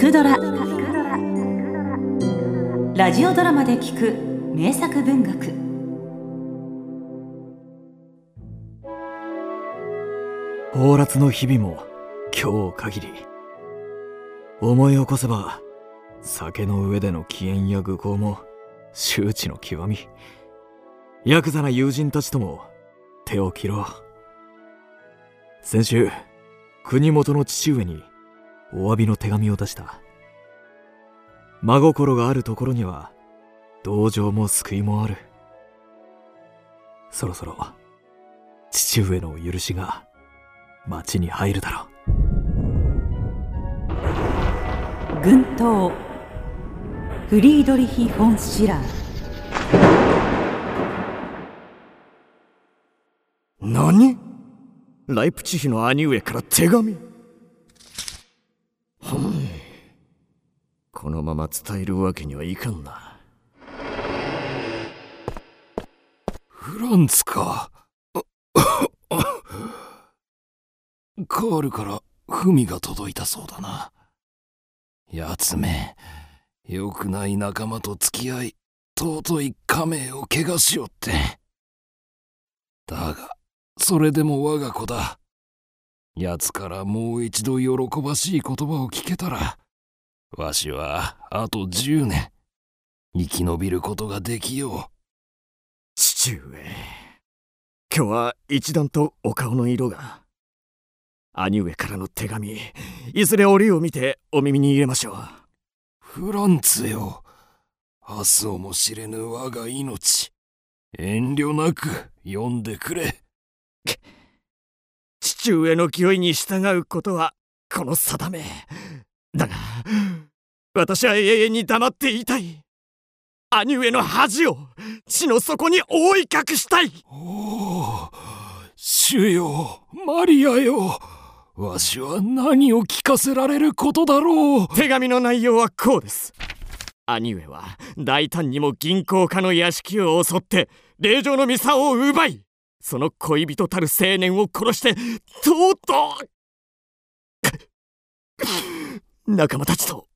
くドラ、ラジオドラマで聞く名作文学。放埓の日々も今日限り。思い起こせば酒の上での奇縁や愚行も周知の極み。ヤクザな友人たちとも手を切ろう。先週国元の父上にお詫びの手紙を出した。真心があるところには同情も救いもある。そろそろ父上の許しが町に入るだろう。軍刀、フリードリヒ・フォン・シラー。何？ライプチヒの兄上から手紙？このまま伝えるわけにはいかんな。フランツか。カールから文が届いたそうだな。やつめ、良くない仲間と付き合い、尊い家名を怪我しよって。だが、それでも我が子だ。やつからもう一度喜ばしい言葉を聞けたら、わしはあと10年生き延びることができよう。父上、今日は一段とお顔の色が。兄上からの手紙、いずれ折を見てお耳に入れましょう。フランツよ、明日をも知れぬ我が命、遠慮なく読んでくれ。父上の気負いに従うことはこの定めだが、私は永遠に黙っていたい。兄上の恥を地の底に覆い隠したい。おお、主よ、マリアよ、わしは何を聞かせられることだろう。手紙の内容はこうです。兄上は大胆にも銀行家の屋敷を襲って霊場のミサを奪い、その恋人たる青年を殺して、とうとう仲間たちと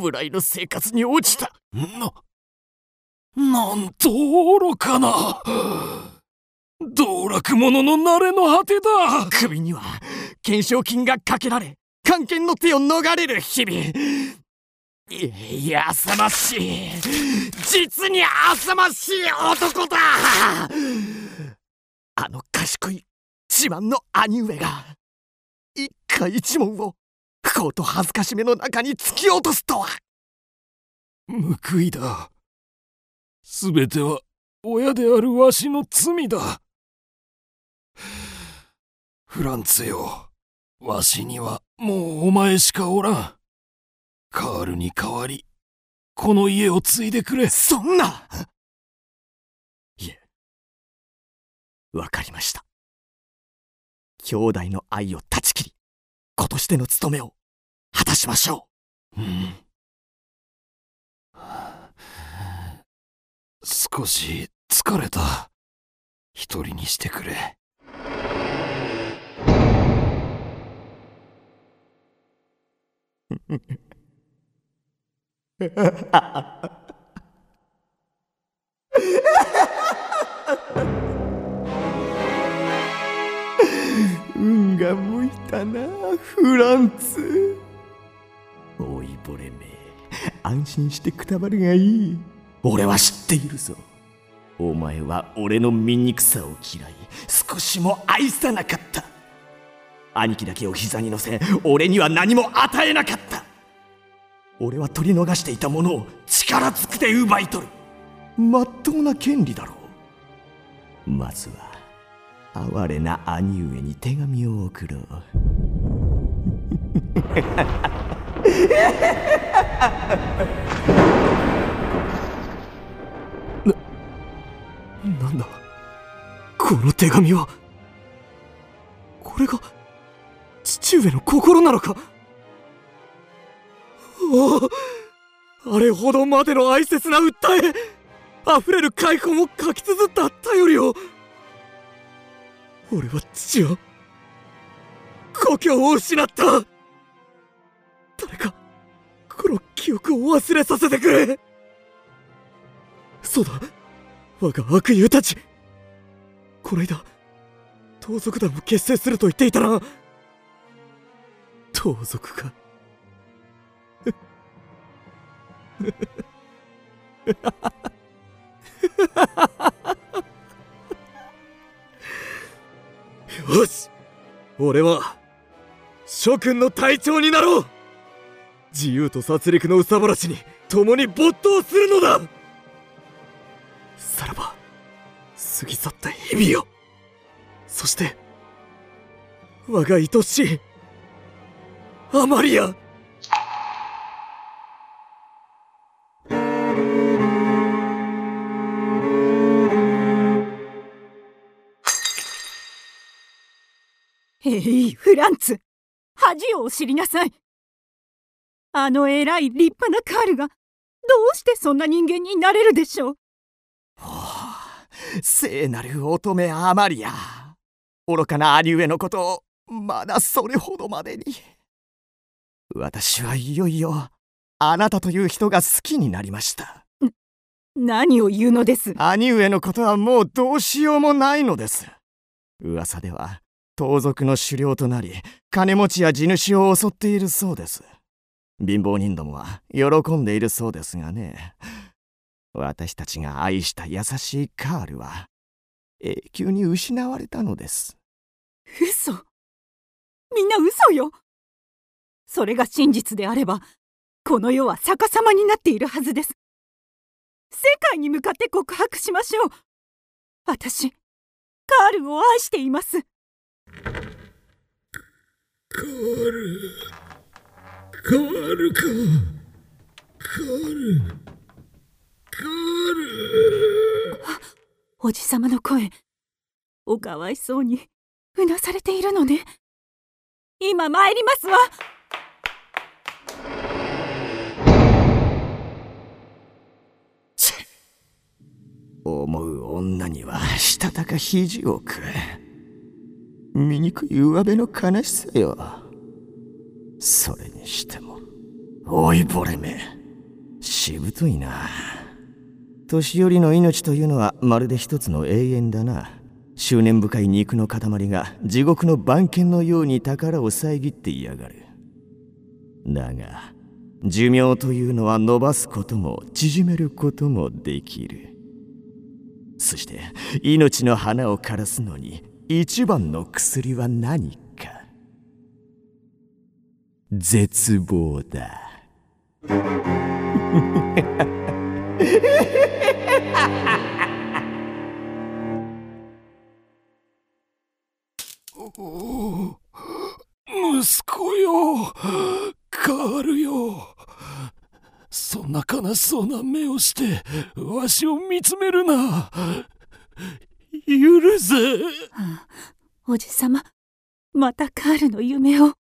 無頼の生活に落ちた。なんと愚かな道楽者の慣れの果てだ。首には懸賞金がかけられ、官憲の手を逃れる日々。いやさましい、実にあさましい男だ。あの賢い自慢の兄上が一家一門を不幸と恥ずかしめの中に突き落とすとは。報いだ。すべては親であるわしの罪だ。フランツよ、わしにはもうお前しかおらん。カールに代わりこの家を継いでくれ。そんな。いえ、わかりました。兄弟の愛を断ち切り、子としての務めを果たしましょう。少し疲れた。一人にしてくれ。運が向いたな、フランツ。老いぼれめ、安心してくたばるがいい。俺は知っているぞ。お前は俺の醜さを嫌い、少しも愛さなかった。兄貴だけを膝に乗せ、俺には何も与えなかった。俺は取り逃していたものを力ずくで奪い取る。まっとうな権利だろう。まずは哀れな兄上に手紙を送ろう。なんだこの手紙は。これが父上の心なのか。あれほどまでの哀切な訴え、溢れる悔恨を書き綴った頼りを。俺は父を、故郷を失った。誰か記憶を忘れさせてくれ。そうだ、我が悪友たち、こないだ盗賊団を結成すると言っていたな。盗賊か。よし、俺は諸君の隊長になろう。自由と殺戮の憂さ晴らしに共に没頭するのだ。さらば過ぎ去った日々よ、そして我が愛しいアマリア。フランツ、恥を知りなさい。あの偉い立派なカールがどうしてそんな人間になれるでしょう。聖なる乙女アマリア、愚かな兄上のことをまだそれほどまでに。私はいよいよあなたという人が好きになりました。何を言うのです。兄上のことはもうどうしようもないのです。噂では盗賊の首領となり、金持ちや地主を襲っているそうです。貧乏人どもは喜んでいるそうですがね。私たちが愛した優しいカールは永久に失われたのです。嘘。みんな嘘よ。それが真実であれば、この世は逆さまになっているはずです。世界に向かって告白しましょう。私、カールを愛しています。カールか。カール。おじさまの声、おかわいそうにうなされているのね。今参りますわ。思う女にはしたたか肘をくえ。醜い上辺の悲しさよ。それにしても老いぼれめ、しぶといな。年寄りの命というのはまるで一つの永遠だな。執念深い肉の塊が地獄の番犬のように宝を遮っていやがる。だが寿命というのは伸ばすことも縮めることもできる。そして命の花を枯らすのに一番の薬は何か。絶望だ。お息子よ、カールよ。そんな悲しそうな目をしてわしを見つめるな。許せ。おじさま、またカールの夢を。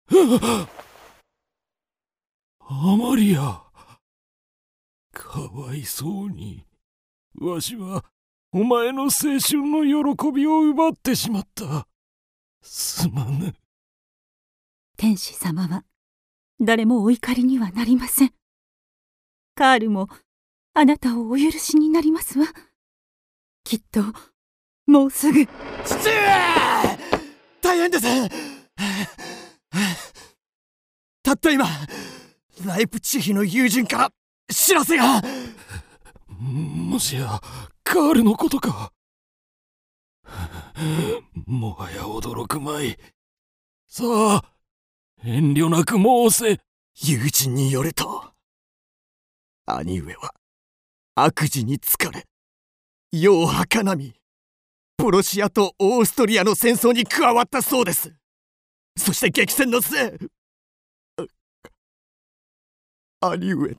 アマリア、かわいそうにわしはお前の青春の喜びを奪ってしまった。すまぬ。天使様は誰もお怒りにはなりません。カールもあなたをお許しになりますわ。きっともうすぐ。父上、大変です。たった今ライプチヒの友人から知らせが。もしやカールのことか。もはや驚くまい。さあ遠慮なく申せ。友人によると、兄上は悪事に疲れ、世を儚み、プロシアとオーストリアの戦争に加わったそうです。そして激戦の末、兄上の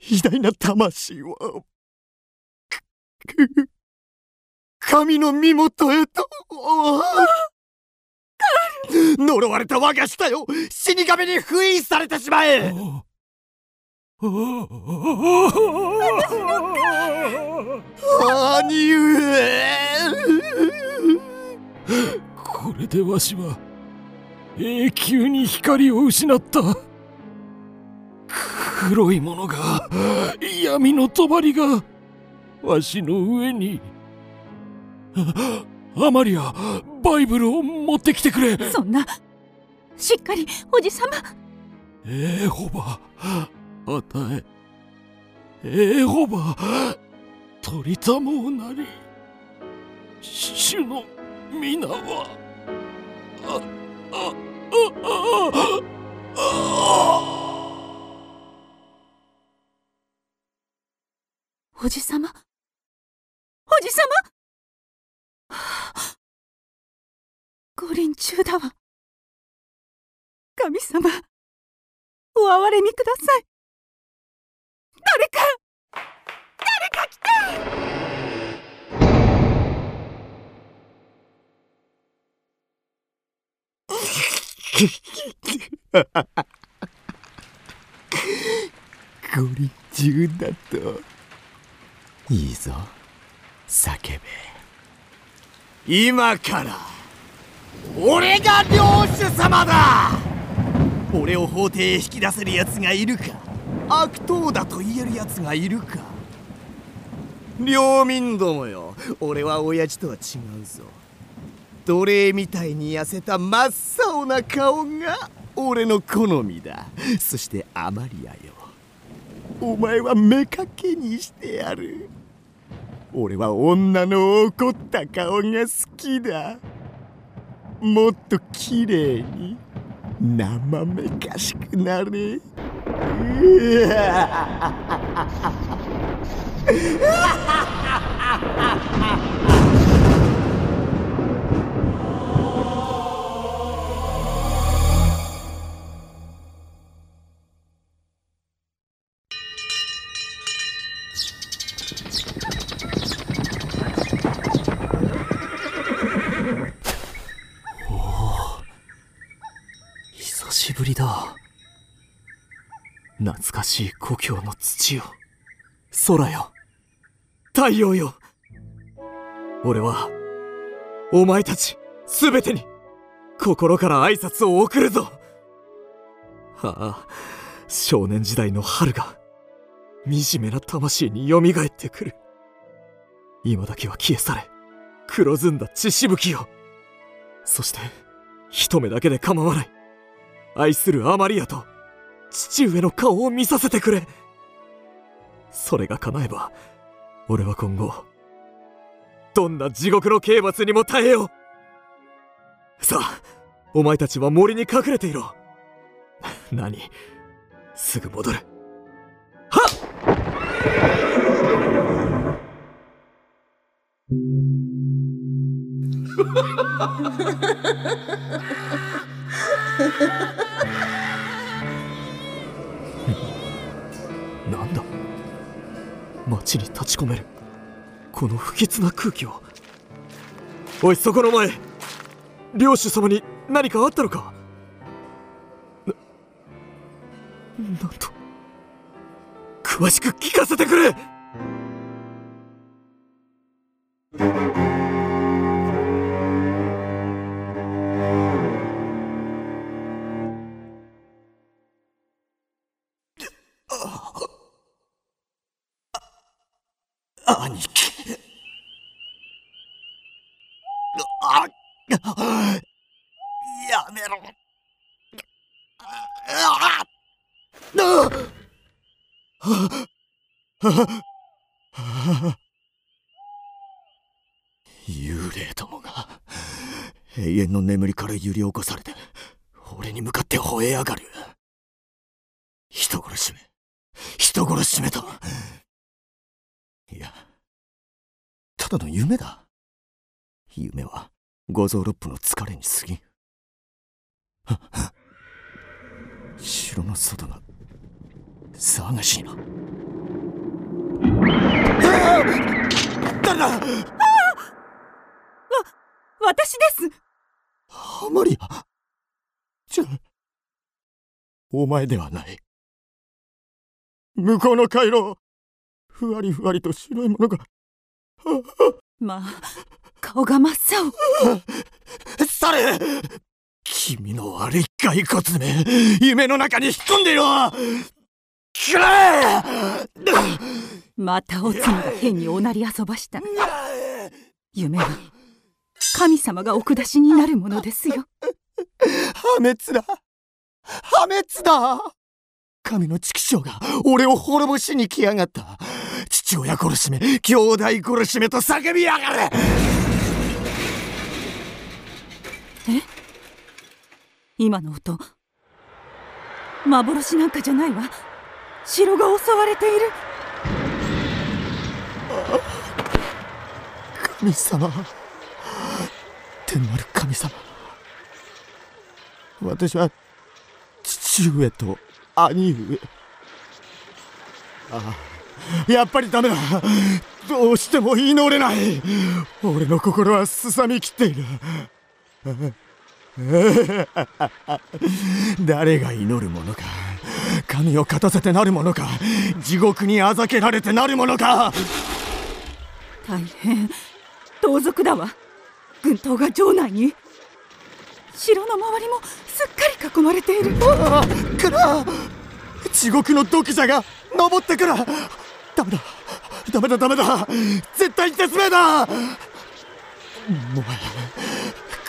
偉大な魂は神の身元へと呪われた我が舌よ、死神に封印されてしまえ。兄上、これでわしは永久に光を失った。黒いものが、闇の帳がわしの上に。アマリア、バイブルを持ってきてくれ。そんな、しっかりおじさま。エーホバ、与え。エーホバ、取りたもうなり。主の皆は。おじさま、おじさま、ご臨終だわ。神様、お憐れみください。誰か、誰か来て。ご臨終だといいぞ、叫べ。今から俺が領主様だ。俺を法廷へ引き出せるやつがいるか、悪党だと言えるやつがいるか。領民どもよ、俺は親父とは違うぞ。奴隷みたいに痩せた真っ青な顔が俺の好みだ。そしてアマリアよ、お前は妾にしてやる。俺は女の怒った顔が好きだ。もっと綺麗に生めかしくなれ。懐かしい故郷の土よ、空よ、太陽よ。俺はお前たちすべてに心から挨拶を送るぞ。ああ、少年時代の春が惨めな魂によみがえってくる。今だけは消え去れ、黒ずんだ血しぶきよ。そして一目だけで構わない、愛するアマリアと父上の顔を見させてくれ。それが叶えば、俺は今後どんな地獄の刑罰にも耐えよう。さあ、お前たちは森に隠れていろ。何、すぐ戻る。はっ。なんだ、街に立ち込めるこの不吉な空気を。おい、そこの前、領主様に何かあったのか。なんと、詳しく聞かせてくれ。兄貴、やめろ。幽霊どもが永遠の眠りから揺り起こされて俺に向かって吠え上がる。人殺しめ、人殺しめと。いや、ただの夢だ。夢は五臓六腑の疲れに過ぎん。城の外が騒がしいな。誰だ。私です。アマリア。じゃ、お前ではない。向こうの回廊、ふわりふわりと白いものが。まあ、顔が真っ青。され、君の悪い骸骨め、夢の中に引っ込んでいろ。しらーまたおつむが変におなり遊ばした。夢は神様がお下しになるものですよ。破滅だ破滅だ。神の畜生が俺を滅ぼしに来やがった。父親殺しめ兄弟殺しめと叫びやがれ。え、今の音幻なんかじゃないわ。城が襲われている。神様、天なる神様、私は父上と兄上。ああ、やっぱりダメだ。どうしても祈れない。俺の心はすさみきっている。誰が祈るものか。神を勝たせてなるものか。地獄にあざけられてなるものか。大変、盗賊だわ。軍刀が城内に。城の周りもすっかり囲まれている。ああ、くら、地獄の毒蛇が登ってくる。ダメだダメだダメだ、絶対に絶命だ。もう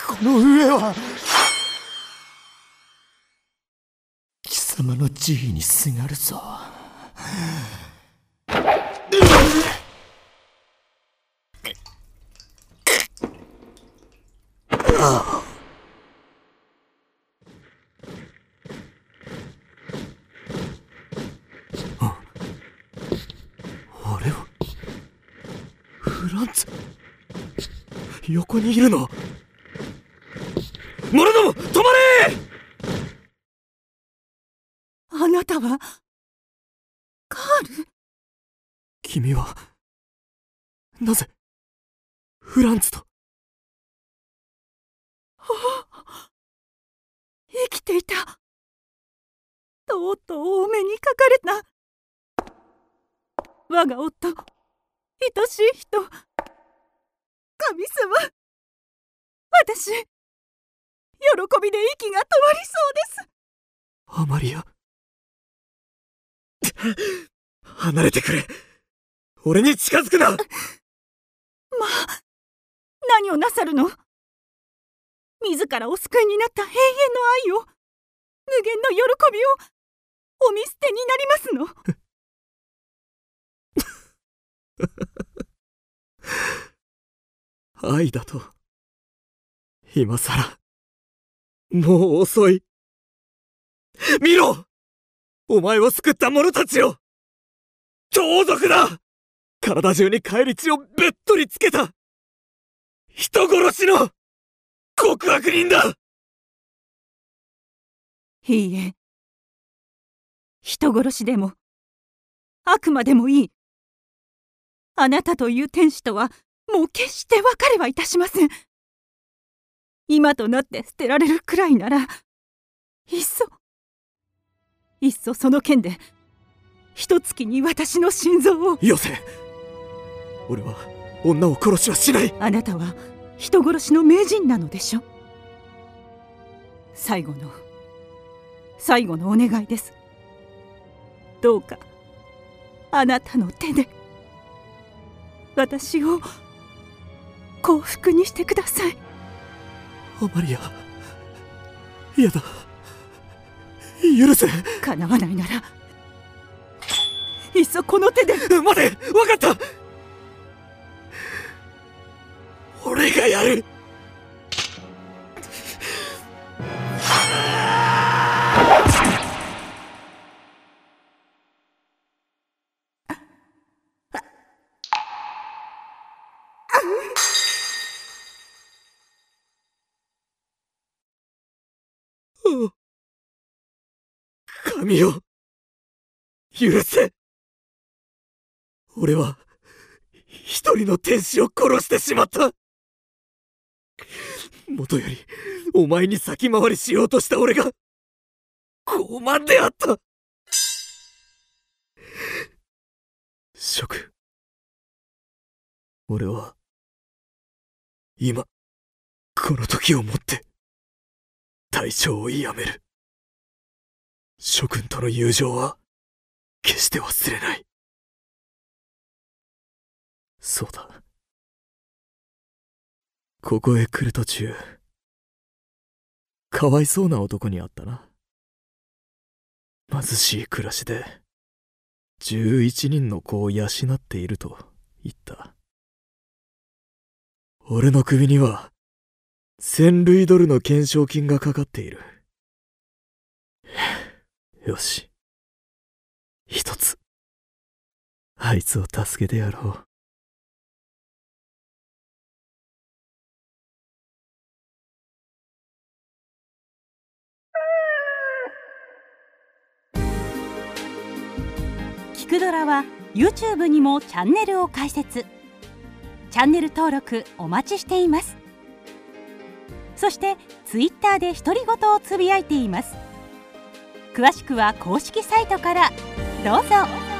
この上は貴様の地位にすがるぞ。俺はフランツ、横にいるの。者ども、止まれ。あなたはカール。君はなぜフランツと。あ、生きていた。とうとうお目にかかれた。我が夫、愛しい人、神様、私、喜びで息が止まりそうです。アマリア、離れてくれ。俺に近づくな。ま、何をなさるの。自らお救いになった永遠の愛を、無限の喜びをお見捨てになりますの。愛だと今さらもう遅い。見ろ、お前を救った者たちよ。盗賊だ。体中に返り血をべっとりつけた人殺しの極悪人だ。いいえ、人殺しでも悪魔でもいい。あなたという天使とはもう決して別れはいたしません。今となって捨てられるくらいなら、いっそその剣で一月に私の心臓を。よせ。俺は女を殺しはしない。あなたは人殺しの名人なのでしょ。最後のお願いです。どうかあなたの手で私を幸福にしてください。アマリア、嫌だ、許せ。叶わないならいっそこの手で。待て、分かった、俺がやる。神よ、許せ。俺は一人の天使を殺してしまった。もとよりお前に先回りしようとした俺が傲慢であった。諸君、俺は今この時をもって対象をやめる。諸君との友情は決して忘れない。そうだ、ここへ来る途中、かわいそうな男に会ったな。貧しい暮らしで11人の子を養っていると言った。俺の首には$1000の懸賞金がかかっている。よし、一つあいつを助けてやろう。きくドラは YouTube にもチャンネルを開設。チャンネル登録お待ちしています。そして Twitter で独り言をつぶやいています。詳しくは公式サイトからどうぞ。